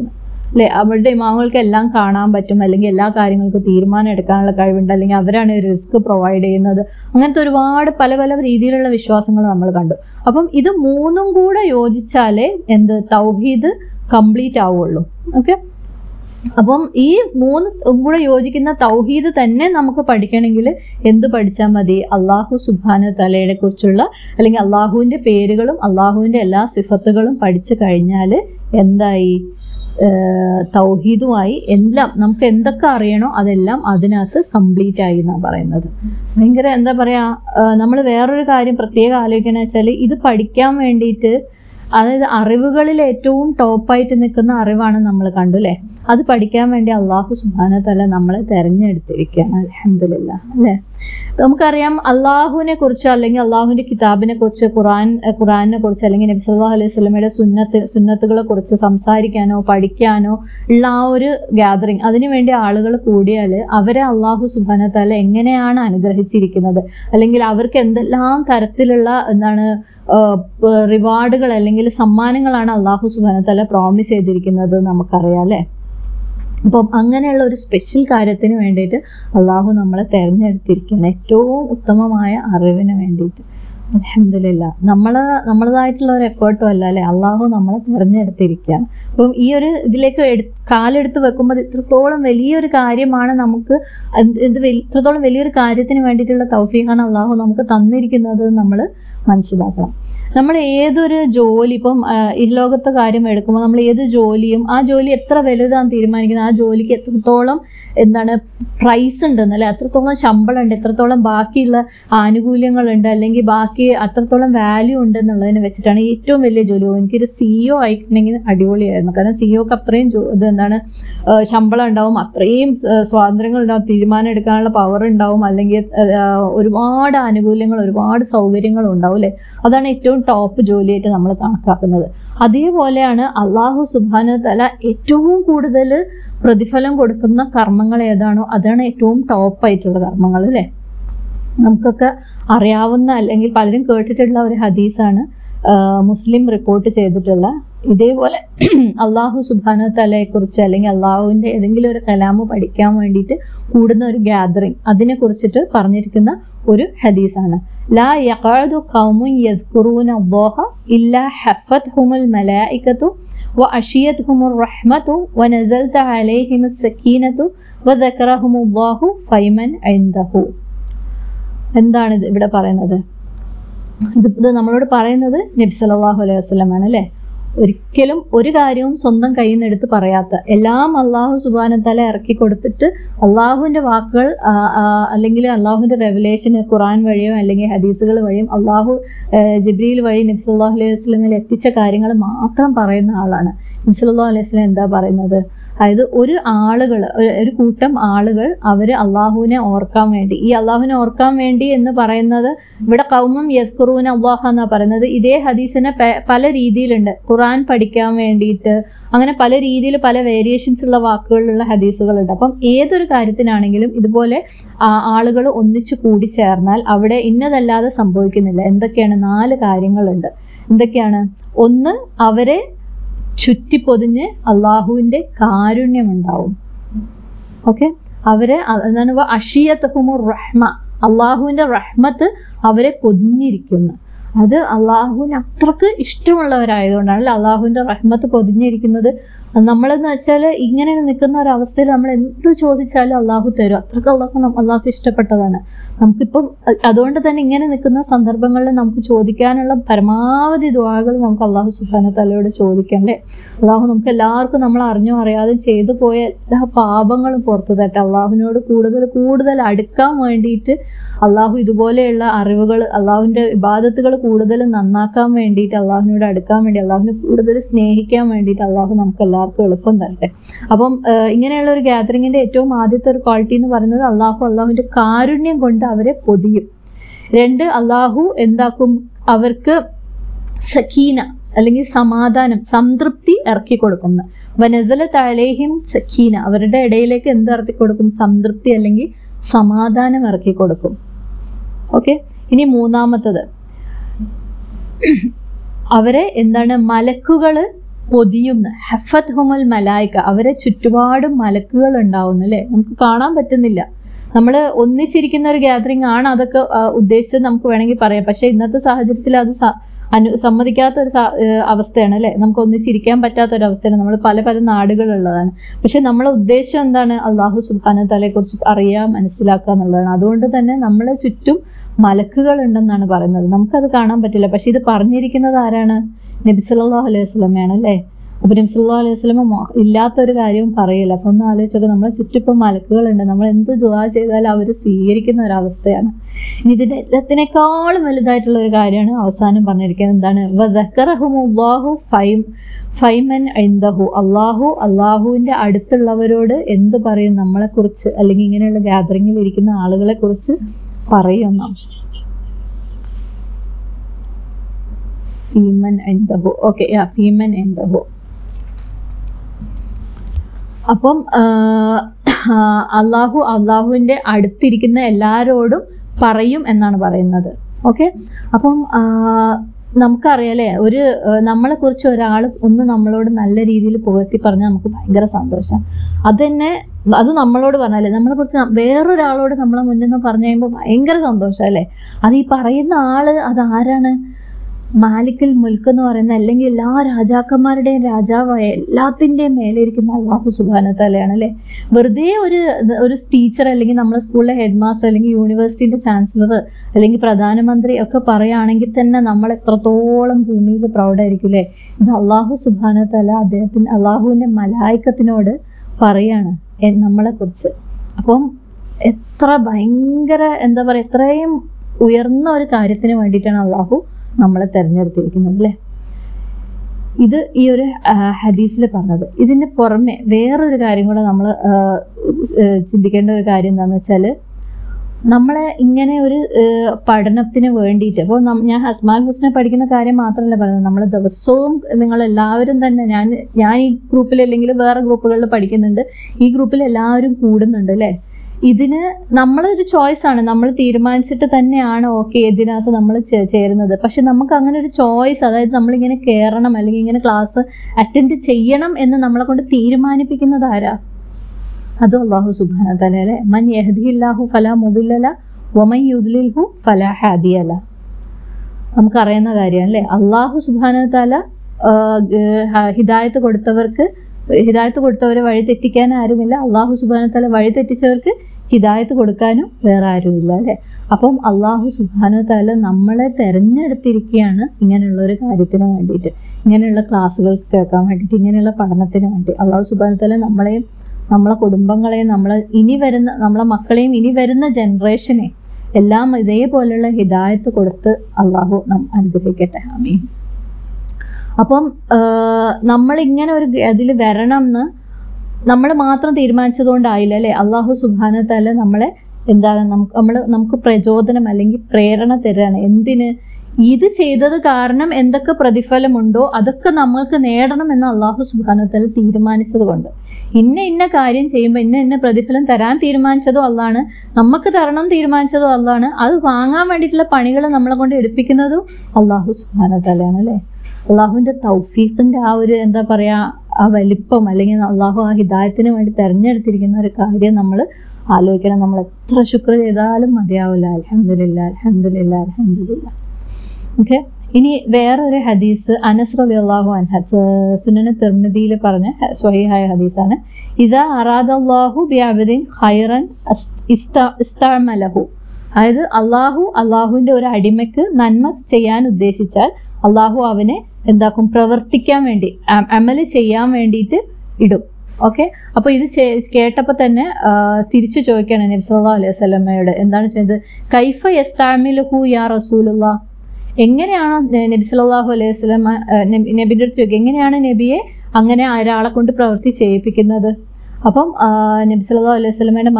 അല്ലേ. അവരുടെ ഇമാമുകൾക്ക് എല്ലാം കാണാൻ പറ്റും, അല്ലെങ്കിൽ എല്ലാ കാര്യങ്ങൾക്കും തീരുമാനം എടുക്കാനുള്ള കഴിവുണ്ട്, അല്ലെങ്കിൽ അവരാണ് റിസ്ക് പ്രൊവൈഡ് ചെയ്യുന്നത്. അങ്ങനത്തെ ഒരുപാട് പല പല രീതിയിലുള്ള വിശ്വാസങ്ങൾ നമ്മൾ കണ്ടു. അപ്പം ഇത് 3 കൂടെ യോജിച്ചാലേ എന്ത്, തൗഹീദ് കംപ്ലീറ്റ് ആവുള്ളൂ. ഓക്കെ, അപ്പം ഈ 3 കൂടെ യോജിക്കുന്ന തൗഹീദ് തന്നെ നമുക്ക് പഠിക്കണമെങ്കിൽ എന്ത് പഠിച്ചാൽ മതി, അല്ലാഹു സുബ്ഹാനഹു തആലയെ കുറിച്ചുള്ള അല്ലെങ്കിൽ അല്ലാഹുവിൻ്റെ പേരുകളും അല്ലാഹുവിൻ്റെ എല്ലാ സിഫത്തുകളും പഠിച്ചു കഴിഞ്ഞാൽ എന്തായി, തൗഹീദുമായി എല്ലാം നമുക്ക് എന്തൊക്കെ അറിയണോ അതെല്ലാം അതിനകത്ത് കംപ്ലീറ്റ് ആയി എന്നാണ് പറയുന്നത്. ഭയങ്കര നമ്മൾ വേറൊരു കാര്യം പ്രത്യേകം ആലോചിക്കണമെന്ന് വെച്ചാൽ ഇത് പഠിക്കാൻ വേണ്ടിയിട്ട് അതായത് അറിവുകളിൽ ഏറ്റവും ടോപ്പായിട്ട് നിൽക്കുന്ന അറിവാണ് നമ്മൾ കണ്ടു അല്ലേ. അത് പഠിക്കാൻ വേണ്ടി അല്ലാഹു സുബ്ഹാനഹു തആല നമ്മളെ തിരഞ്ഞെടുത്തിരിക്കുകയാണ്. അൽഹംദുലില്ലാഹ് അല്ലേ. നമുക്കറിയാം അല്ലാഹുവിനെ കുറിച്ച് അല്ലെങ്കിൽ അല്ലാഹുവിൻ്റെ കിതാബിനെ കുറിച്ച്, ഖുർആനിനെ കുറിച്ച് അല്ലെങ്കിൽ നബി സല്ലല്ലാഹു അലൈഹി വസല്ലമയുടെ സുന്നത്തുകളെ കുറിച്ച് സംസാരിക്കാനോ പഠിക്കാനോ ഉള്ള ആ ഒരു ഗ്യാതറിങ്, അതിനുവേണ്ടി ആളുകൾ കൂടിയാൽ അവരെ അല്ലാഹു സുബ്ഹാനഹു തആല എങ്ങനെയാണ് അനുഗ്രഹിച്ചിരിക്കുന്നത്, അല്ലെങ്കിൽ അവർക്ക് എന്തെല്ലാം തരത്തിലുള്ള റിവാർഡുകൾ അല്ലെങ്കിൽ സമ്മാനങ്ങളാണ് അല്ലാഹു സുബ്ഹാനഹു തആല പ്രോമിസ് ചെയ്തിരിക്കുന്നത് നമുക്കറിയാം അല്ലേ. അപ്പം അങ്ങനെയുള്ള ഒരു സ്പെഷ്യൽ കാര്യത്തിന് വേണ്ടിയിട്ട് അള്ളാഹു നമ്മളെ തിരഞ്ഞെടുത്തിരിക്കുകയാണ്, ഏറ്റവും ഉത്തമമായ അറിവിന് വേണ്ടിയിട്ട്. അൽഹംദുലില്ലാഹ്, നമ്മളതായിട്ടുള്ള ഒരു എഫേർട്ടും അല്ല അല്ലേ, അള്ളാഹു നമ്മളെ തിരഞ്ഞെടുത്തിരിക്കുകയാണ്. അപ്പം ഈ ഒരു ഇതിലേക്ക് കാലെടുത്ത് വെക്കുമ്പോൾ ഇത്രത്തോളം വലിയൊരു കാര്യമാണ് നമുക്ക്, ഇത്രത്തോളം വലിയൊരു കാര്യത്തിന് വേണ്ടിയിട്ടുള്ള തൗഫീഖാണ് അള്ളാഹു നമുക്ക് തന്നിരിക്കുന്നത് നമ്മൾ മനസ്സിലാക്കണം. നമ്മൾ ഏതൊരു ജോലി, ഇപ്പം ഈ ലോകത്തെ കാര്യം എടുക്കുമ്പോൾ നമ്മൾ ഏത് ജോലിയും ആ ജോലി എത്ര വലുതാണെന്ന് തീരുമാനിക്കുന്നത് ആ ജോലിക്ക് എത്രത്തോളം എന്താണ് പ്രൈസ് ഉണ്ടെന്നല്ലേ, അത്രത്തോളം ശമ്പളം ഉണ്ട്, എത്രത്തോളം ബാക്കിയുള്ള ആനുകൂല്യങ്ങളുണ്ട്, അല്ലെങ്കിൽ ബാക്കി അത്രത്തോളം വാല്യൂ ഉണ്ടെന്നുള്ളതിനെ വെച്ചിട്ടാണ് ഏറ്റവും വലിയ ജോലി. എനിക്കൊരു സിഇഒ ആയിട്ടുണ്ടെങ്കിൽ അടിപൊളിയായിരുന്നു, കാരണം സിഇഒക്ക് അത്രയും ഇതെന്താണ് ശമ്പളം ഉണ്ടാവും, അത്രയും സ്വാതന്ത്ര്യങ്ങൾ ഉണ്ടാവും, തീരുമാനം എടുക്കാനുള്ള പവർ ഉണ്ടാവും, അല്ലെങ്കിൽ ഒരുപാട് ആനുകൂല്യങ്ങൾ ഒരുപാട് സൗകര്യങ്ങളും ഉണ്ടാവും അല്ലേ. അതാണ് ഏറ്റവും ടോപ്പ് ജോലിയായിട്ട് നമ്മൾ കണക്കാക്കുന്നത്. അതേപോലെയാണ് അല്ലാഹു സുബ്ഹാനഹു തആല ഏറ്റവും കൂടുതൽ പ്രതിഫലം കൊടുക്കുന്ന കർമ്മങ്ങൾ ഏതാണോ അതാണ് ഏറ്റവും ടോപ്പായിട്ടുള്ള കർമ്മങ്ങൾ അല്ലേ. നമുക്കൊക്കെ അറിയാവുന്ന അല്ലെങ്കിൽ പലരും കേട്ടിട്ടുള്ള ഒരു ഹദീസാണ് മുസ്ലിം റിപ്പോർട്ട് ചെയ്തിട്ടുള്ള. ഇതേപോലെ അല്ലാഹു സുബ്ഹാനഹു തആലയെക്കുറിച്ച് അല്ലെങ്കിൽ അല്ലാഹുവിൻ്റെ ഏതെങ്കിലും ഒരു കലാമ് പഠിക്കാൻ വേണ്ടിയിട്ട് കൂടുന്ന ഒരു ഗ്യാദറിങ്, അതിനെ കുറിച്ചിട്ട് പറഞ്ഞിരിക്കുന്ന ഒരു ഹദീസാണ്. ലാ യഖഅദു ഖൗമുൻ യസ്കുറൂന അല്ലാഹ ഇല്ലാ ഹഫത്ഹുൽ മലായികതു വ അഷിയത്ഹുർ റഹ്മതു വ നസൽത അലൈഹിമസ് സകീനതു വ ദക്കറഹുമുല്ലാഹു ഫൈമൻ ഇൻദഹു. എന്താണ് ഇത് ഇവിടെ പറയുന്നത്? ഇത് നമ്മളോട് പറയുന്നത് നബി സല്ലല്ലാഹു അലൈഹി വസല്ലമാണ് അല്ലേ. ഒരിക്കലും ഒരു കാര്യവും സ്വന്തം കയ്യിൽ നിന്ന് എടുത്ത് പറയാത്ത, എല്ലാം അല്ലാഹു സുബ്ഹാനഹു തആല ഇറക്കി കൊടുത്തിട്ട് അല്ലാഹുവിൻ്റെ വാക്കുകൾ അല്ലെങ്കിൽ അല്ലാഹുവിൻ്റെ റെവലേഷൻ ഖുർആൻ വഴിയോ അല്ലെങ്കിൽ ഹദീസുകൾ വഴിയും അല്ലാഹു ജിബ്രീൽ വഴി നബി സല്ലല്ലാഹു അലൈഹി വസല്ലമയിൽ എത്തിച്ച കാര്യങ്ങൾ മാത്രം പറയുന്ന ആളാണ് നബി സല്ലല്ലാഹു അലൈഹി വസല്ലം. എന്താ പറയുന്നത്? അതായത് ഒരു കൂട്ടം ആളുകൾ അവർ അള്ളാഹുവിനെ ഓർക്കാൻ വേണ്ടി, ഈ അള്ളാഹുവിനെ ഓർക്കാൻ വേണ്ടി എന്ന് പറയുന്നത് ഇവിടെ ഖൗമും യസ്കുറൂന അല്ലാഹ എന്നാ പറയുന്നത്. ഇതേ ഹദീസിനെ പല രീതിയിലുണ്ട്, ഖുർആൻ പഠിക്കാൻ വേണ്ടിയിട്ട് അങ്ങനെ പല രീതിയിൽ പല വേരിയേഷൻസ് ഉള്ള വാക്കുകളിലുള്ള ഹദീസുകളുണ്ട്. അപ്പം ഏതൊരു കാര്യത്തിനാണെങ്കിലും ഇതുപോലെ ആളുകൾ ഒന്നിച്ചു കൂടി ചേർന്നാൽ അവിടെ ഇന്നതല്ലാതെ സംഭവിക്കുന്നില്ല. എന്തൊക്കെയാണ്? 4 കാര്യങ്ങളുണ്ട്. എന്തൊക്കെയാണ്? 1, അവരെ ചുറ്റിപ്പൊതിഞ്ഞ് അള്ളാഹുവിൻ്റെ കാരുണ്യമുണ്ടാവും. ഓക്കെ, അവരെ എന്താണ് അഷിയത്ഹുമുർ റഹ്മ, അള്ളാഹുവിൻ്റെ റഹ്മത്ത് അവരെ പൊതിഞ്ഞിരിക്കുന്നു. അത് അള്ളാഹുവിന് അത്രക്ക് ഇഷ്ടമുള്ളവരായതുകൊണ്ടാണ് അല്ലേ അള്ളാഹുവിൻ്റെ റഹ്മത്ത് പൊതിഞ്ഞിരിക്കുന്നത്. നമ്മളെന്ന് വെച്ചാൽ ഇങ്ങനെ നിൽക്കുന്ന ഒരവസ്ഥയിൽ നമ്മൾ എന്ത് ചോദിച്ചാലും അള്ളാഹു തരും, അത്രക്ക് അള്ളാഹു ഇഷ്ടപ്പെട്ടതാണ് നമുക്കിപ്പം. അതുകൊണ്ട് തന്നെ ഇങ്ങനെ നിൽക്കുന്ന സന്ദർഭങ്ങളിൽ നമുക്ക് ചോദിക്കാനുള്ള പരമാവധി ദുആകൾ നമുക്ക് അള്ളാഹു സുബ്ഹാനഹു തആലയോട് ചോദിക്കാം അല്ലേ. അള്ളാഹു നമുക്ക് എല്ലാവർക്കും നമ്മൾ അറിഞ്ഞോ അറിയാതെ ചെയ്തു പോയ എല്ലാ പാപങ്ങളും പുറത്തു തരട്ടെ. അള്ളാഹുവിനോട് കൂടുതൽ അടുക്കാൻ വേണ്ടിയിട്ട് അള്ളാഹു ഇതുപോലെയുള്ള അറിവുകൾ, അള്ളാഹുവിൻ്റെ ഇബാദത്തുകൾ കൂടുതൽ നന്നാക്കാൻ വേണ്ടിയിട്ട്, അള്ളാഹുവിനോട് അടുക്കാൻ വേണ്ടി, അള്ളാഹുവിനെ കൂടുതൽ സ്നേഹിക്കാൻ വേണ്ടിയിട്ട് അള്ളാഹു നമുക്ക് എല്ലാവർക്കും എളുപ്പം തരട്ടെ. അപ്പം ഇങ്ങനെയുള്ള ഒരു ഗ്യാതറിങ്ങിൻ്റെ ഏറ്റവും ആദ്യത്തെ ഒരു ക്വാളിറ്റി എന്ന് പറയുന്നത് അള്ളാഹുവിൻ്റെ കാരുണ്യം കൊണ്ട് അവരെ പൊതിയും. 2, അള്ളാഹു എന്താക്കും? അവർക്ക് സഖീന അല്ലെങ്കിൽ സമാധാനം, സംതൃപ്തി ഇറക്കി കൊടുക്കുന്നു. വനസല തലേഹിം സഖീന, അവരുടെ ഇടയിലേക്ക് എന്ത് ഇറക്കി കൊടുക്കും? സംതൃപ്തി അല്ലെങ്കിൽ സമാധാനം ഇറക്കി കൊടുക്കും. ഓക്കെ, ഇനി 3ാമത്തേത് അവരെ എന്താണ്? മലക്കുകൾ പൊതിയുന്ന. ഹഫത് ഹുമൽ മലായിക, അവരെ ചുറ്റുപാടും മലക്കുകൾ ഉണ്ടാവുന്നു അല്ലേ. നമുക്ക് കാണാൻ പറ്റുന്നില്ല, നമ്മൾ ഒന്നിച്ചിരിക്കുന്ന ഒരു ഗ്യാതറിംഗ് ആണ് അതൊക്കെ ഉദ്ദേശിച്ചത് നമുക്ക് വേണമെങ്കിൽ പറയാം. പക്ഷേ ഇന്നത്തെ സാഹചര്യത്തിൽ അത് സമ്മതിക്കാത്തൊരു അവസ്ഥയാണ് അല്ലേ. നമുക്ക് ഒന്നിച്ചിരിക്കാൻ പറ്റാത്തൊരവസ്ഥയാണ്. നമ്മൾ പല നാടുകളുള്ളതാണ്. പക്ഷെ നമ്മളെ ഉദ്ദേശം എന്താണ്? അല്ലാഹു സുബ്ഹാനഹു തആലയെ കുറിച്ച് അറിയുക, മനസ്സിലാക്കുക എന്നുള്ളതാണ്. അതുകൊണ്ട് തന്നെ നമ്മളെ ചുറ്റും മലക്കുകൾ ഉണ്ടെന്നാണ് പറയുന്നത്. നമുക്കത് കാണാൻ പറ്റില്ല, പക്ഷെ ഇത് പറഞ്ഞിരിക്കുന്നത് ആരാണ്? നബി സല്ലല്ലാഹു അലൈഹി വസല്ലമയാണ് അല്ലേ. അപ്പം നബി സല്ലല്ലാഹു അലൈഹി വസല്ലമ ഇല്ലാത്തൊരു കാര്യവും പറയില്ല. അപ്പം ഒന്ന് ആലോചിച്ചൊക്കെ, നമ്മളെ ചുറ്റിപ്പം മലക്കുകളുണ്ട്, നമ്മൾ എന്ത് ദുആ ചെയ്താലും അവർ സ്വീകരിക്കുന്ന ഒരവസ്ഥയാണ്. ഇനി ഇതിൻ്റെ എല്ലാത്തിനേക്കാളും വലുതായിട്ടുള്ള ഒരു കാര്യമാണ് അവസാനം പറഞ്ഞിരിക്കുന്നത്. എന്താണ്? വദക്കറഹുമുല്ലാഹു ഫൈമൻ ഇൻദഹു, അള്ളാഹുവിൻ്റെ അടുത്തുള്ളവരോട് എന്ത് പറയും? നമ്മളെക്കുറിച്ച് അല്ലെങ്കിൽ ഇങ്ങനെയുള്ള ഗ്യാതറിങ്ങിൽ ഇരിക്കുന്ന ആളുകളെ കുറിച്ച് പറയും. അപ്പം അള്ളാഹുവിൻ്റെ അടുത്തിരിക്കുന്ന എല്ലാവരോടും പറയും എന്നാണ് പറയുന്നത്. ഓക്കെ, അപ്പം നമുക്കറിയാലേ, ഒരു നമ്മളെ കുറിച്ച് ഒരാൾ ഒന്ന് നമ്മളോട് നല്ല രീതിയിൽ പുകഴ്ത്തി പറഞ്ഞാൽ നമുക്ക് ഭയങ്കര സന്തോഷം. അത് നമ്മളോട് പറഞ്ഞാലേ, നമ്മളെ കുറിച്ച് വേറൊരാളോട് നമ്മളെ മുന്നിൽ നിന്ന് പറഞ്ഞു കഴിയുമ്പോൾ ഭയങ്കര സന്തോഷം അല്ലേ. അത് ഈ പറയുന്ന ആള് അതാരാണ്? മാലിക്കിൽ മുൽക്ക് എന്ന് പറയുന്ന, അല്ലെങ്കിൽ എല്ലാ രാജാക്കന്മാരുടെയും രാജാവായ, എല്ലാത്തിൻ്റെയും മേലെയിരിക്കുന്ന അല്ലാഹു സുബ്ഹാനഹു തആലയാണ് അല്ലേ. വെറുതെ ഒരു ടീച്ചർ, അല്ലെങ്കിൽ നമ്മുടെ സ്കൂളിലെ ഹെഡ് മാസ്റ്റർ, അല്ലെങ്കിൽ യൂണിവേഴ്സിറ്റിൻ്റെ ചാൻസലർ, അല്ലെങ്കിൽ പ്രധാനമന്ത്രി ഒക്കെ പറയുകയാണെങ്കിൽ തന്നെ നമ്മൾ എത്രത്തോളം ഭൂമിയിൽ പ്രൗഡായിരിക്കും അല്ലേ. ഇത് അല്ലാഹു സുബ്ഹാനഹു തആല അല്ലാഹുവിൻ്റെ മലായിക്കത്തിനോട് പറയാണ് നമ്മളെക്കുറിച്ച്. അപ്പം എത്ര ഭയങ്കര എന്താ പറയുക, എത്രയും ഉയർന്ന ഒരു കാര്യത്തിന് വേണ്ടിയിട്ടാണ് അല്ലാഹു നമ്മളെ തിരഞ്ഞെടുത്തിരിക്കുന്നത് അല്ലേ. ഇത് ഈ ഒരു ഹദീസിൽ പറഞ്ഞത്. ഇതിന് പുറമെ വേറൊരു കാര്യം കൂടെ നമ്മൾ ചിന്തിക്കേണ്ട ഒരു കാര്യം എന്താണെന്ന് വെച്ചാൽ, നമ്മളെ ഇങ്ങനെ ഒരു പഠനത്തിന് വേണ്ടിയിട്ട്, അപ്പോൾ ഞാൻ അസ്മാ ഉൽ ഹുസ്നാ പഠിക്കുന്ന കാര്യം മാത്രമല്ല പറയുന്നത്, നമ്മൾ ദിവസവും നിങ്ങളെല്ലാവരും തന്നെ, ഞാൻ ഈ ഗ്രൂപ്പിൽ അല്ലെങ്കിൽ വേറെ ഗ്രൂപ്പുകളിൽ പഠിക്കുന്നുണ്ട്, ഈ ഗ്രൂപ്പിൽ എല്ലാവരും കൂടുന്നുണ്ട് അല്ലേ. ഇതിന് നമ്മളൊരു ചോയ്സാണ്, നമ്മൾ തീരുമാനിച്ചിട്ട് തന്നെയാണ് ഓക്കെ ഇതിനകത്ത് നമ്മൾ ചേരുന്നത്. പക്ഷെ നമുക്ക് അങ്ങനെ ഒരു ചോയ്സ്, അതായത് നമ്മളിങ്ങനെ കയറണം അല്ലെങ്കിൽ ഇങ്ങനെ ക്ലാസ് അറ്റൻഡ് ചെയ്യണം എന്ന് നമ്മളെ കൊണ്ട് തീരുമാനിപ്പിക്കുന്നത് ആരാ? അതും അല്ലാഹു സുബ്ഹാനഹു തആല അല്ലേ. മൻ യഹ്ദിഹില്ലാഹു ഫലാ മുദില്ല ലഹു വമൻ യുദ്ലിൽഹു ഫലാ ഹാദിയ ലഹു. നമുക്കറിയുന്ന കാര്യമാണ് അല്ലേ. അല്ലാഹു സുബ്ഹാനഹു തആല ഹിദായത്ത് കൊടുത്തവരെ വഴി തെറ്റിക്കാൻ ആരുമില്ല, അല്ലാഹു സുബ്ഹാനഹു തആല വഴി തെറ്റിച്ചവർക്ക് ഹിദായത്ത് കൊടുക്കാനും വേറെ ആരുമില്ല അല്ലേ. അപ്പം അല്ലാഹു സുബ്ഹാനഹു തആല നമ്മളെ തിരഞ്ഞെടുത്തിരിക്കുകയാണ് ഇങ്ങനെയുള്ളൊരു കാര്യത്തിന് വേണ്ടിയിട്ട്, ഇങ്ങനെയുള്ള ക്ലാസ്സുകൾ കേൾക്കാൻ വേണ്ടിയിട്ട്, ഇങ്ങനെയുള്ള പഠനത്തിന് വേണ്ടി. അല്ലാഹു സുബ്ഹാനഹു തആല നമ്മളെയും നമ്മളെ കുടുംബങ്ങളെയും നമ്മളെ മക്കളെയും ഇനി വരുന്ന ജനറേഷനെ എല്ലാം ഇതേപോലെയുള്ള ഹിദായത്ത് കൊടുത്ത് അല്ലാഹു അനുഗ്രഹിക്കട്ടെ. ആമീൻ. അപ്പം നമ്മളിങ്ങനെ ഒരു അതിൽ വരണം എന്ന് നമ്മൾ മാത്രം തീരുമാനിച്ചതുകൊണ്ടായില്ല അല്ലേ. അല്ലാഹു സുബ്ഹാനഹു തആല നമ്മളെ എന്താണ് നമുക്ക് പ്രചോദനം അല്ലെങ്കിൽ പ്രേരണ തരാണ്. എന്തിന്? ഇത് ചെയ്തത് കാരണം എന്തൊക്കെ പ്രതിഫലമുണ്ടോ അതൊക്കെ നമ്മൾക്ക് നേടണമെന്ന് അല്ലാഹു സുബ്ഹാനഹു തആല തീരുമാനിച്ചത് കൊണ്ട്, ഇന്ന കാര്യം ചെയ്യുമ്പോൾ ഇന്ന പ്രതിഫലം തരാൻ തീരുമാനിച്ചതും അല്ലാഹുവാണ്, നമുക്ക് തരണം തീരുമാനിച്ചതും അല്ലാഹുവാണ്, അത് വാങ്ങാൻ വേണ്ടിയിട്ടുള്ള പണികൾ നമ്മളെ കൊണ്ട് എടുപ്പിക്കുന്നതും അല്ലാഹു സുബ്ഹാനഹു തആലയാണ് അല്ലേ. അല്ലാഹുവിൻ്റെ തൗഫീഖിൻ്റെ ആ ഒരു എന്താ പറയുക, ആ വലിപ്പം, അല്ലെങ്കിൽ അല്ലാഹു ആ ഹിദായത്തിന് വേണ്ടി തിരഞ്ഞെടുത്തിരിക്കുന്ന ഒരു കാര്യം നമ്മൾ ആലോചിക്കണം. നമ്മൾ എത്ര ശുക്ർ ചെയ്താലും മതിയാവില്ല. അൽഹംദുലില്ലാ അൽഹംദുലില്ലാ അൽഹംദുലില്ലാ. ഓക്കെ, ഇനി വേറൊരു ഹദീസ് അനസ് റളിയല്ലാഹു അൻഹു സുനന തിർമിദിയിൽ പറഞ്ഞ സ്വഹീഹായ ഹദീസാണ്. ഇദാ അറാദല്ലാഹു ബിഅബ്ദിൻ ഖൈറൻ ഇസ്തഅമലഹു. അതായത് അല്ലാഹുവിൻ്റെ ഒരു അടിമയ്ക്ക് നന്മ ചെയ്യാൻ ഉദ്ദേശിച്ചാൽ അല്ലാഹു അവനെ എന്താക്കും? പ്രവർത്തിക്കാൻ വേണ്ടി, അമല് ചെയ്യാൻ വേണ്ടിയിട്ട് ഇടും. ഓക്കെ, അപ്പോൾ ഇത് കേട്ടപ്പോൾ തന്നെ തിരിച്ചു ചോദിക്കുകയാണ് നബി സല്ലല്ലാഹു അലൈഹി വസല്ലമയോട്. എന്താണ് ചോദിച്ചത്? കൈഫ യസ്തഅമിലുഹു യാ റസൂലുള്ളാഹ്. എങ്ങനെയാണ് നബി സല്ലല്ലാഹു അലൈഹി വസല്ലമ നബിയുടെ അടുത്ത് ചോദിക്കുക, എങ്ങനെയാണ് നബിയെ അങ്ങനെ ഒരാളെ കൊണ്ട് പ്രവൃത്തി ചെയ്യിപ്പിക്കുന്നത്? അപ്പം നബി സല്ലല്ലാഹു അലൈഹി വസല്ലമയുടെ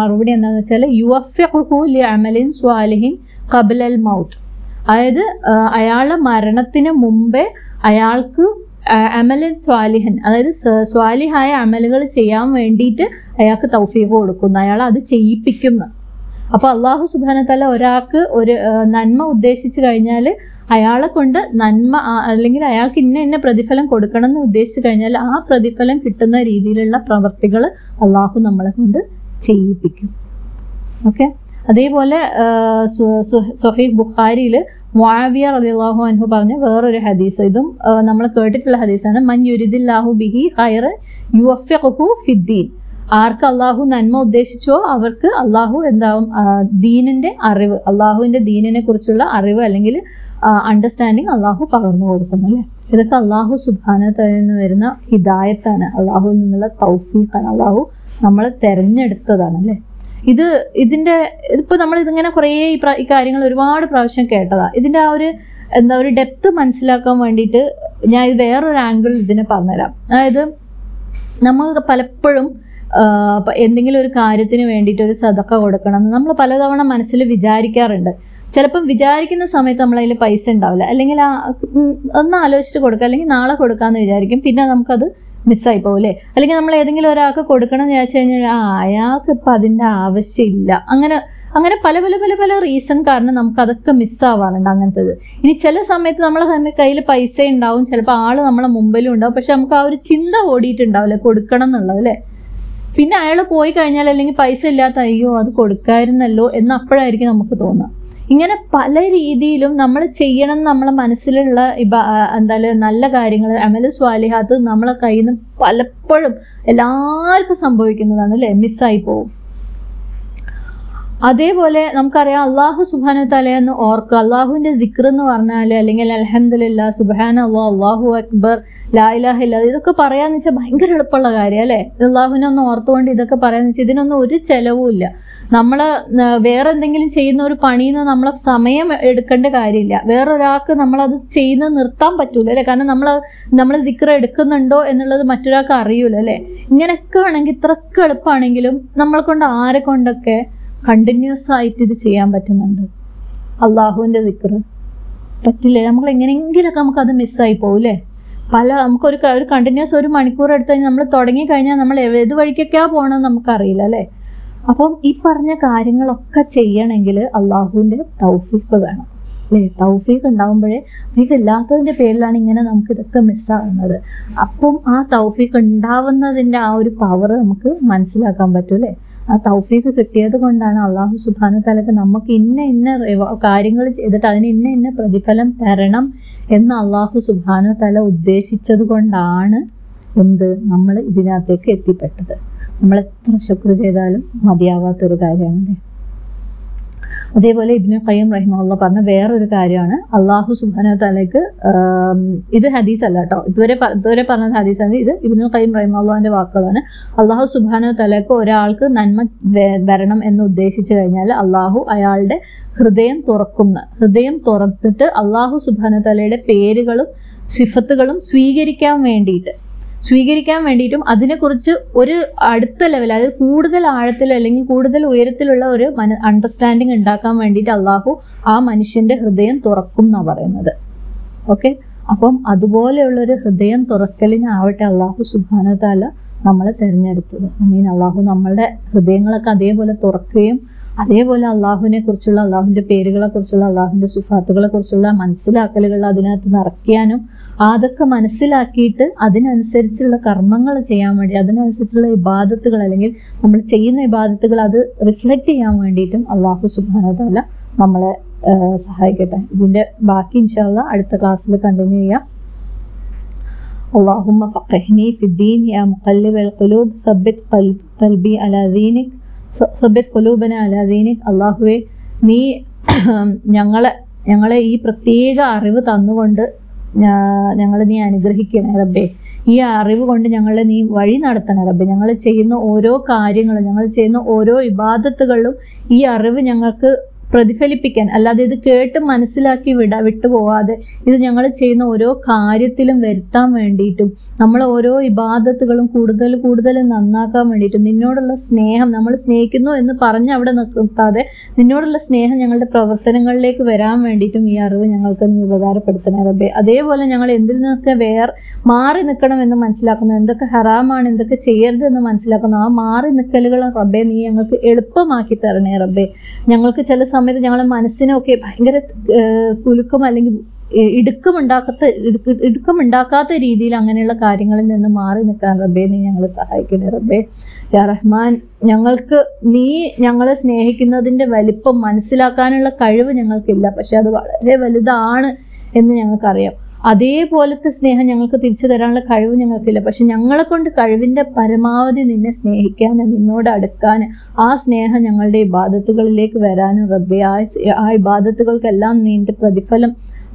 മറുപടി എന്താണെന്ന് വെച്ചാൽ, യുവഫിഖുഹു ലിഅമലിൻ സ്വാലിഹിൻ ഖബ്ലൽ മൗത്ത്. അതായത് അയാളുടെ മരണത്തിന് മുമ്പേ അയാൾക്ക് അമലൻ സ്വാലിഹൻ, അതായത് സ്വാലിഹായ അമലുകൾ ചെയ്യാൻ വേണ്ടിയിട്ട് അയാൾക്ക് തൗഫീഖ് കൊടുക്കുന്നു, അയാൾ അത് ചെയ്യിപ്പിക്കുന്നു. അപ്പോൾ അല്ലാഹു സുബ്ഹാനഹു തആല ഒരാൾക്ക് ഒരു നന്മ ഉദ്ദേശിച്ചു കഴിഞ്ഞാൽ അയാളെ കൊണ്ട് നന്മ, അല്ലെങ്കിൽ അയാൾക്ക് ഇന്ന പ്രതിഫലം കൊടുക്കണം എന്ന് ഉദ്ദേശിച്ചു കഴിഞ്ഞാൽ ആ പ്രതിഫലം കിട്ടുന്ന രീതിയിലുള്ള പ്രവർത്തികൾ അല്ലാഹു നമ്മളെ കൊണ്ട് ചെയ്യിപ്പിക്കും. ഓക്കെ, അതേപോലെ സ്വഹീഹ് ബുഖാരിയിൽ മുആവിയ റളിയല്ലാഹു അൻഹു പറഞ്ഞ വേറൊരു ഹദീസ്, ഇതും നമ്മൾ കേട്ടിട്ടുള്ള ഹദീസാണ്. മൻ യുരിദില്ലാഹു ബിഹി ഖൈറൻ യുവഫിഖുഹു ഫിദ്ദീൻ. ആർക്ക് അല്ലാഹു നന്മ ഉദ്ദേശിച്ചോ അവർക്ക് അല്ലാഹു എന്താവും? ദീനിൻ്റെ അറിവ്, അല്ലാഹുവിൻ്റെ ദീനിനെ കുറിച്ചുള്ള അറിവ് അല്ലെങ്കിൽ അണ്ടർസ്റ്റാൻഡിങ് അല്ലാഹു പകർന്നു കൊടുക്കുന്നു അല്ലേ. ഇതൊക്കെ അല്ലാഹു സുബ്ഹാനഹു തആലയിൽ നിന്ന് വരുന്ന ഹിദായത്താണ്, അല്ലാഹുവിൽ നിന്നുള്ള തൗഫീഖാണ്, അല്ലാഹു നമ്മളെ തിരഞ്ഞെടുത്തതാണ് അല്ലേ. ഇതിപ്പോൾ നമ്മളിതിങ്ങനെ കുറേ ഈ കാര്യങ്ങൾ ഒരുപാട് പ്രാവശ്യം കേട്ടതാണ്. ഇതിൻ്റെ ആ ഒരു ഒരു ഡെപ്ത് മനസ്സിലാക്കാൻ വേണ്ടിയിട്ട് ഞാൻ ഇത് വേറൊരു ആംഗിളിൽ ഇതിനെ പറഞ്ഞുതരാം. അതായത് നമ്മൾ പലപ്പോഴും എന്തെങ്കിലും ഒരു കാര്യത്തിന് വേണ്ടിയിട്ട് ഒരു സദഖ കൊടുക്കണം എന്ന് നമ്മൾ പലതവണ മനസ്സിൽ വിചാരിക്കാറുണ്ട്. ചിലപ്പം വിചാരിക്കുന്ന സമയത്ത് നമ്മളതിൽ പൈസ ഉണ്ടാവില്ല, അല്ലെങ്കിൽ ഒന്ന് ആലോചിച്ചിട്ട് കൊടുക്കുക, അല്ലെങ്കിൽ നാളെ കൊടുക്കാമെന്ന് വിചാരിക്കും, പിന്നെ നമുക്കത് മിസ്സായി പോകല്ലേ. അല്ലെങ്കിൽ നമ്മൾ ഏതെങ്കിലും ഒരാൾക്ക് കൊടുക്കണം എന്ന് വിചാരിച്ചു കഴിഞ്ഞാൽ അയാൾക്ക് ഇപ്പം അതിൻ്റെ ആവശ്യമില്ല, അങ്ങനെ അങ്ങനെ പല പല പല പല റീസൺ കാരണം നമുക്കതൊക്കെ മിസ്സാവാറുണ്ട് അങ്ങനത്തത്. ഇനി ചില സമയത്ത് നമ്മളെ കയ്യിൽ പൈസ ഉണ്ടാവും, ചിലപ്പോൾ ആൾ നമ്മളെ മുമ്പിലും ഉണ്ടാവും, പക്ഷെ നമുക്ക് ആ ഒരു ചിന്ത ഓടിയിട്ടുണ്ടാവില്ല കൊടുക്കണം എന്നുള്ളത് അല്ലേ. പിന്നെ അയാൾ പോയി കഴിഞ്ഞാൽ അല്ലെങ്കിൽ പൈസ ഇല്ലാത്ത അയ്യോ അത് കൊടുക്കായിരുന്നല്ലോ എന്ന് അപ്പോഴായിരിക്കും നമുക്ക് തോന്നുക. ഇങ്ങനെ പല രീതിയിലും നമ്മൾ ചെയ്യണം നമ്മളെ മനസ്സിലുള്ള എന്തായാലും നല്ല കാര്യങ്ങൾ അമൽ സ്വാലിഹാത്ത് നമ്മളെ കയ്യിൽ നിന്ന് പലപ്പോഴും എല്ലാവർക്കും സംഭവിക്കുന്നതാണ് അല്ലേ, മിസ്സായി പോവും. അതേപോലെ നമുക്കറിയാം അള്ളാഹു സുബ്ഹാന തആലയെന്ന് ഓർക്കുക. അള്ളാഹുവിൻ്റെ ദിക്ർ എന്ന് പറഞ്ഞാൽ അല്ലെങ്കിൽ അൽഹംദുലില്ലാ, സുബ്ഹാനല്ലാഹ്, അള്ളാഹു അക്ബർ, ലാ ഇലാഹ ഇല്ലല്ലാഹ് ഇതൊക്കെ പറയാന്ന് വെച്ചാൽ ഭയങ്കര എളുപ്പമുള്ള കാര്യം അല്ലേ. അള്ളാഹുവിനെ ഒന്ന് ഓർത്തുകൊണ്ട് ഇതൊക്കെ പറയാന്ന് വെച്ചാൽ ഇതിനൊന്നും ഒരു ചിലവും ഇല്ല. നമ്മൾ വേറെ എന്തെങ്കിലും ചെയ്യുന്ന ഒരു പണിയിൽ നിന്ന് നമ്മളെ സമയം എടുക്കേണ്ട കാര്യമില്ല. വേറൊരാൾക്ക് നമ്മളത് ചെയ്യുന്നത് നിർത്താൻ പറ്റൂല അല്ലേ, കാരണം നമ്മൾ ദിക്ർ എടുക്കുന്നുണ്ടോ എന്നുള്ളത് മറ്റൊരാൾക്ക് അറിയൂല അല്ലേ. ഇങ്ങനെയൊക്കെ ആണെങ്കിൽ ഇത്രയൊക്കെ എളുപ്പമാണെങ്കിലും നമ്മളെ കൊണ്ട് ആരെ കൊണ്ടൊക്കെ കണ്ടിന്യൂസ് ആയിട്ട് ഇത് ചെയ്യാൻ പറ്റുന്നുണ്ട് അള്ളാഹുവിൻ്റെ ദിക്ർ? പറ്റില്ലേ, നമ്മൾ എങ്ങനെയെങ്കിലൊക്കെ നമുക്കത് മിസ്സായി പോകില്ലേ. നമുക്കൊരു കണ്ടിന്യൂസ് ഒരു മണിക്കൂർ എടുത്ത് കഴിഞ്ഞാൽ നമ്മൾ തുടങ്ങി കഴിഞ്ഞാൽ നമ്മൾ ഏത് വഴിക്കൊക്കെയാണ് പോകണമെന്ന് നമുക്കറിയില്ല അല്ലേ. അപ്പം ഈ പറഞ്ഞ കാര്യങ്ങളൊക്കെ ചെയ്യണമെങ്കിൽ അള്ളാഹുവിൻ്റെ തൗഫീഖ് വേണം അല്ലേ. തൗഫീഖ് ഉണ്ടാകുമ്പോഴേ, തൗഫീഖ് ഇല്ലാത്തതിൻ്റെ പേരിലാണ് ഇങ്ങനെ നമുക്കിതൊക്കെ മിസ്സാകുന്നത്. അപ്പം ആ തൗഫീഖ് ഉണ്ടാവുന്നതിൻ്റെ ആ ഒരു പവർ നമുക്ക് മനസ്സിലാക്കാൻ പറ്റും അല്ലേ. ആ തൗഫീഖ് കിട്ടിയത് കൊണ്ടാണ് അള്ളാഹു സുബ്ഹാന തആലക്ക് നമുക്ക് ഇന്ന ഇന്ന കാര്യങ്ങൾ ചെയ്തിട്ട് അതിന് ഇന്ന ഇന്ന പ്രതിഫലം തരണം എന്ന് അള്ളാഹു സുബ്ഹാന തആല ഉദ്ദേശിച്ചത് കൊണ്ടാണ് എന്ത് നമ്മൾ ഇതിനകത്തേക്ക് എത്തിപ്പെട്ടത്. നമ്മൾ എത്ര ശുക്ർ ചെയ്താലും മതിയാവാത്തൊരു കാര്യമാണ്. അതേപോലെ ഇബ്നു ഖയ്യിം റഹിമഹുല്ലാഹ് പറഞ്ഞ വേറൊരു കാര്യമാണ് അള്ളാഹു സുബ്ഹാന തആലക്ക്, ഇത് ഹദീസ് അല്ല കേട്ടോ, ഇതുവരെ പറഞ്ഞത് ഹദീസാണ്, ഇത് ഇബ്നു ഖയ്യിം റഹിമഹുല്ലാഹിന്റെ വാക്കുകളാണ്. അള്ളാഹു സുബ്ഹാന തആലക്ക് ഒരാൾക്ക് നന്മ വരണം എന്ന് ഉദ്ദേശിച്ചു കഴിഞ്ഞാൽ അള്ളാഹു അയാളുടെ ഹൃദയം തുറക്കുന്ന, ഹൃദയം തുറന്നിട്ട് അള്ളാഹു സുബ്ഹാന തആലയുടെ പേരുകളും സിഫത്തുകളും സ്വീകരിക്കാൻ വേണ്ടിയിട്ടും അതിനെക്കുറിച്ച് ഒരു അടുത്ത ലെവൽ, അതായത് കൂടുതൽ ആഴത്തിൽ അല്ലെങ്കിൽ കൂടുതൽ ഉയരത്തിലുള്ള ഒരു അണ്ടർസ്റ്റാൻഡിങ് ഉണ്ടാക്കാൻ വേണ്ടിയിട്ട് അള്ളാഹു ആ മനുഷ്യൻ്റെ ഹൃദയം തുറക്കും എന്നാണ് പറയുന്നത്. ഓക്കെ, അപ്പം അതുപോലെയുള്ളൊരു ഹൃദയം തുറക്കലിനാവട്ടെ അള്ളാഹു സുബ്ഹാന തആല നമ്മളെ തിരഞ്ഞെടുത്തത്. അമീൻ. അള്ളാഹു നമ്മളുടെ ഹൃദയങ്ങളൊക്കെ അതേപോലെ തുറക്കുകയും അതേപോലെ അള്ളാഹുവിനെ കുറിച്ചുള്ള, അള്ളാഹുവിൻ്റെ പേരുകളെ കുറിച്ചുള്ള, അള്ളാഹുവിൻ്റെ സിഫാത്തുകളെ കുറിച്ചുള്ള മനസ്സിലാക്കലുകൾ അതിനകത്ത് നിറയ്ക്കാനും അതൊക്കെ മനസ്സിലാക്കിയിട്ട് അതിനനുസരിച്ചുള്ള കർമ്മങ്ങൾ ചെയ്യാൻ വേണ്ടി, അതിനനുസരിച്ചുള്ള ഇബാദത്തുകൾ അല്ലെങ്കിൽ നമ്മൾ ചെയ്യുന്ന ഇബാദത്തുകൾ അത് റിഫ്ലക്റ്റ് ചെയ്യാൻ വേണ്ടിയിട്ടും അള്ളാഹു സുബ്ഹാന തആല നമ്മളെ സഹായിക്കട്ടെ. ഇതിൻ്റെ ബാക്കി ഇൻഷാ അള്ളാ അടുത്ത ക്ലാസ്സിൽ കണ്ടിന്യൂ ചെയ്യാം. അല്ലാഹുമ്മ ഫഖ്ഹിനി ഫിദ്ദീൻ യാ മുഖല്ലിബൽ ഖുലൂബ് സബ്ബിത് ഖൽബി അലാ ദീനിക സബ്ബിത് ഖുലൂബനാ അലാ ദീനിക. അല്ലാഹുവേ, നീ ഞങ്ങളെ ഈ പ്രത്യേക അറിവ് തന്നുകൊണ്ട് ഞങ്ങളെ നീ അനുഗ്രഹിക്കണേ റബ്ബേ. ഈ അറിവ് കൊണ്ട് ഞങ്ങളെ നീ വഴി നടത്തണേ റബ്ബേ. ഞങ്ങൾ ചെയ്യുന്ന ഓരോ കാര്യങ്ങളും, ഞങ്ങൾ ചെയ്യുന്ന ഓരോ ഇബാദത്തുകളും ഈ അറിവ് ഞങ്ങൾക്ക് പ്രതിഫലിപ്പിക്കാൻ, അല്ലാതെ ഇത് കേട്ട് മനസ്സിലാക്കി വിട്ടുപോവാതെ ഇത് ഞങ്ങൾ ചെയ്യുന്ന ഓരോ കാര്യത്തിലും വരുത്താൻ വേണ്ടിയിട്ടും നമ്മൾ ഓരോ ഇബാദത്തുകളും കൂടുതൽ കൂടുതൽ നന്നാക്കാൻ വേണ്ടിയിട്ടും നിന്നോടുള്ള സ്നേഹം, നമ്മൾ സ്നേഹിക്കുന്നു എന്ന് പറഞ്ഞ് അവിടെ നിർത്താതെ നിന്നോടുള്ള സ്നേഹം ഞങ്ങളുടെ പ്രവർത്തനങ്ങളിലേക്ക് വരാൻ വേണ്ടിയിട്ടും ഈ അറിവ് ഞങ്ങൾക്ക് നീ ഉപകാരപ്പെടുത്തണേ റബ്ബേ. അതേപോലെ ഞങ്ങൾ എന്തിൽ നിന്നൊക്കെ മാറി നിൽക്കണം എന്ന് മനസ്സിലാക്കുന്നു, എന്തൊക്കെ ഹറാമാണ്, എന്തൊക്കെ ചെയ്യരുത് എന്ന് മനസ്സിലാക്കുന്നു, ആ മാറി നിൽക്കലുകൾ റബ്ബേ നീ ഞങ്ങൾക്ക് എളുപ്പമാക്കി തരണേ റബ്ബേ. ഞങ്ങൾക്ക് ചില സമയത്ത് ഞങ്ങളുടെ മനസ്സിനൊക്കെ ഭയങ്കര കുലുക്കം അല്ലെങ്കിൽ ഇടുക്കമുണ്ടാക്കാത്ത രീതിയിൽ അങ്ങനെയുള്ള കാര്യങ്ങളിൽ നിന്ന് മാറി നിൽക്കാൻ റബ്ബേ നീ ഞങ്ങളെ സഹായിക്കണേ റബ്ബേ. യാ റഹ്മാൻ, ഞങ്ങൾക്ക് നീ ഞങ്ങളെ സ്നേഹിക്കുന്നതിൻ്റെ വലിപ്പം മനസ്സിലാക്കാനുള്ള കഴിവ് ഞങ്ങൾക്കില്ല, പക്ഷെ അത് വളരെ വലുതാണ് എന്ന് ഞങ്ങൾക്കറിയാം. അതേപോലത്തെ സ്നേഹം ഞങ്ങൾക്ക് തിരിച്ചു തരാനുള്ള കഴിവ് ഞങ്ങൾക്കില്ല, പക്ഷെ ഞങ്ങളെ കൊണ്ട് കഴിവിൻ്റെ പരമാവധി നിന്നെ സ്നേഹിക്കാൻ, നിന്നോട് അടുക്കാൻ, ആ സ്നേഹം ഞങ്ങളുടെ ഇബാദത്തുകളിലേക്ക് വരാനും റബ്ബേ ആ ഇബാദത്തുകൾക്കെല്ലാം നിൻ്റെ പ്രതിഫലം,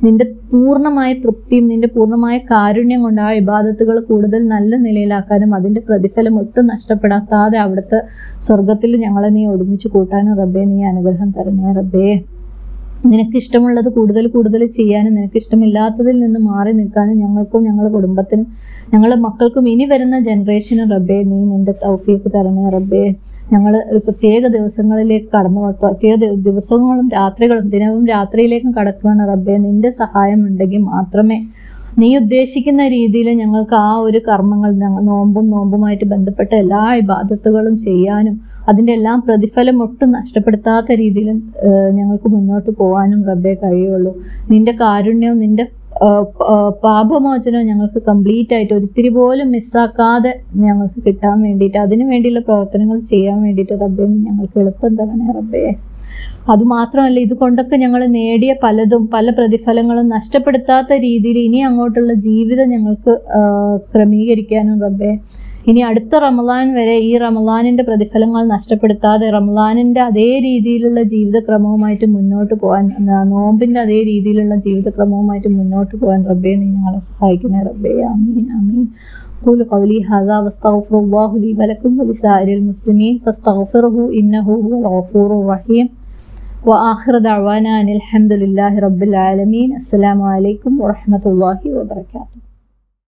നിൻ്റെ പൂർണ്ണമായ തൃപ്തിയും നിൻ്റെ പൂർണ്ണമായ കാരുണ്യം കൊണ്ട് ആ ഇബാദത്തുകൾ കൂടുതൽ നല്ല നിലയിലാക്കാനും അതിൻ്റെ പ്രതിഫലം ഒട്ടും നഷ്ടപ്പെടാത്താതെ അവിടുത്തെ സ്വർഗത്തിൽ ഞങ്ങളെ നീ ഒരുമിച്ച് കൂട്ടാനും റബ്ബേ നീ അനുഗ്രഹം തരണേ റബ്ബേ. നിനക്കിഷ്ടമുള്ളത് കൂടുതൽ കൂടുതൽ ചെയ്യാനും നിനക്കിഷ്ടമില്ലാത്തതിൽ നിന്ന് മാറി നിൽക്കാനും ഞങ്ങൾക്കും ഞങ്ങളുടെ കുടുംബത്തിനും ഞങ്ങളുടെ മക്കൾക്കും ഇനി വരുന്ന ജനറേഷനും റബ്ബേ നീ നിൻ്റെ തൗഫീഖ് തരണേ റബ്ബേ. ഞങ്ങൾ ഒരു പ്രത്യേക ദിവസങ്ങളിലേക്ക് കടന്നു, പ്രത്യേക ദിവസങ്ങളും രാത്രികളും ദിനവും രാത്രിയിലേക്കും കടക്കുകയാണ് റബ്ബേ. നിൻ്റെ സഹായം ഉണ്ടെങ്കിൽ മാത്രമേ നീ ഉദ്ദേശിക്കുന്ന രീതിയിൽ ഞങ്ങൾക്ക് ആ ഒരു കർമ്മങ്ങൾ, നോമ്പുമായിട്ട് ബന്ധപ്പെട്ട എല്ലാ ഇബാദത്തുകളും ചെയ്യാനും അതിൻ്റെ എല്ലാം പ്രതിഫലം ഒട്ടും നഷ്ടപ്പെടുത്താത്ത രീതിയിൽ ഞങ്ങൾക്ക് മുന്നോട്ട് പോകാനും റബ്ബേ കഴിയുള്ളൂ. നിൻ്റെ കാരുണ്യവും നിൻ്റെ പാപമോചനവും ഞങ്ങൾക്ക് കംപ്ലീറ്റ് ആയിട്ട് ഒരിത്തിരി പോലും മിസ്സാക്കാതെ ഞങ്ങൾക്ക് കിട്ടാൻ വേണ്ടിയിട്ട് അതിനു വേണ്ടിയുള്ള പ്രവർത്തനങ്ങൾ ചെയ്യാൻ വേണ്ടിയിട്ട് റബ്ബേ ഞങ്ങൾക്ക് എളുപ്പം തരണേ റബ്ബേ. അതുമാത്രമല്ല, ഇതുകൊണ്ടൊക്കെ ഞങ്ങൾ നേടിയ പലതും പല പ്രതിഫലങ്ങളും നഷ്ടപ്പെടുത്താത്ത രീതിയിൽ ഇനി അങ്ങോട്ടുള്ള ജീവിതം ഞങ്ങൾക്ക് ക്രമീകരിക്കാനും റബ്ബേ, ഇനി അടുത്ത റമളാൻ വരെ ഈ റമളാനിൻ്റെ പ്രതിഫലങ്ങൾ നഷ്ടപ്പെടുത്താതെ റമളാനിൻ്റെ അതേ രീതിയിലുള്ള ജീവിതക്രമവുമായിട്ട് മുന്നോട്ട് പോകാൻ, നോമ്പിൻ്റെ അതേ രീതിയിലുള്ള ജീവിതക്രമവുമായിട്ട് മുന്നോട്ട് പോകാൻ റബ്ബേ നീ ഞങ്ങളെ സഹായിക്കണേ റബ്ബേ. ആമീൻ ആമീൻ. ഖുൽ ഖൗലി ഹാദാ വസ്തഗ്ഫിറുല്ലാഹു ലീ വലക്കും വലിസാഇരിൽ മുസ്ലിമീൻ ഫസ്തഗ്ഫിറുഹു ഇന്നഹു ഹുവൽ ഗഫൂറുർ റഹീം. വആഖിറു ദഅ്വാനാ അൽഹംദുലില്ലാഹി റബ്ബിൽ ആലമീൻ. അസ്സലാമു അലൈക്കും വറഹ്മത്തുള്ളാഹി വബറകാതുഹു.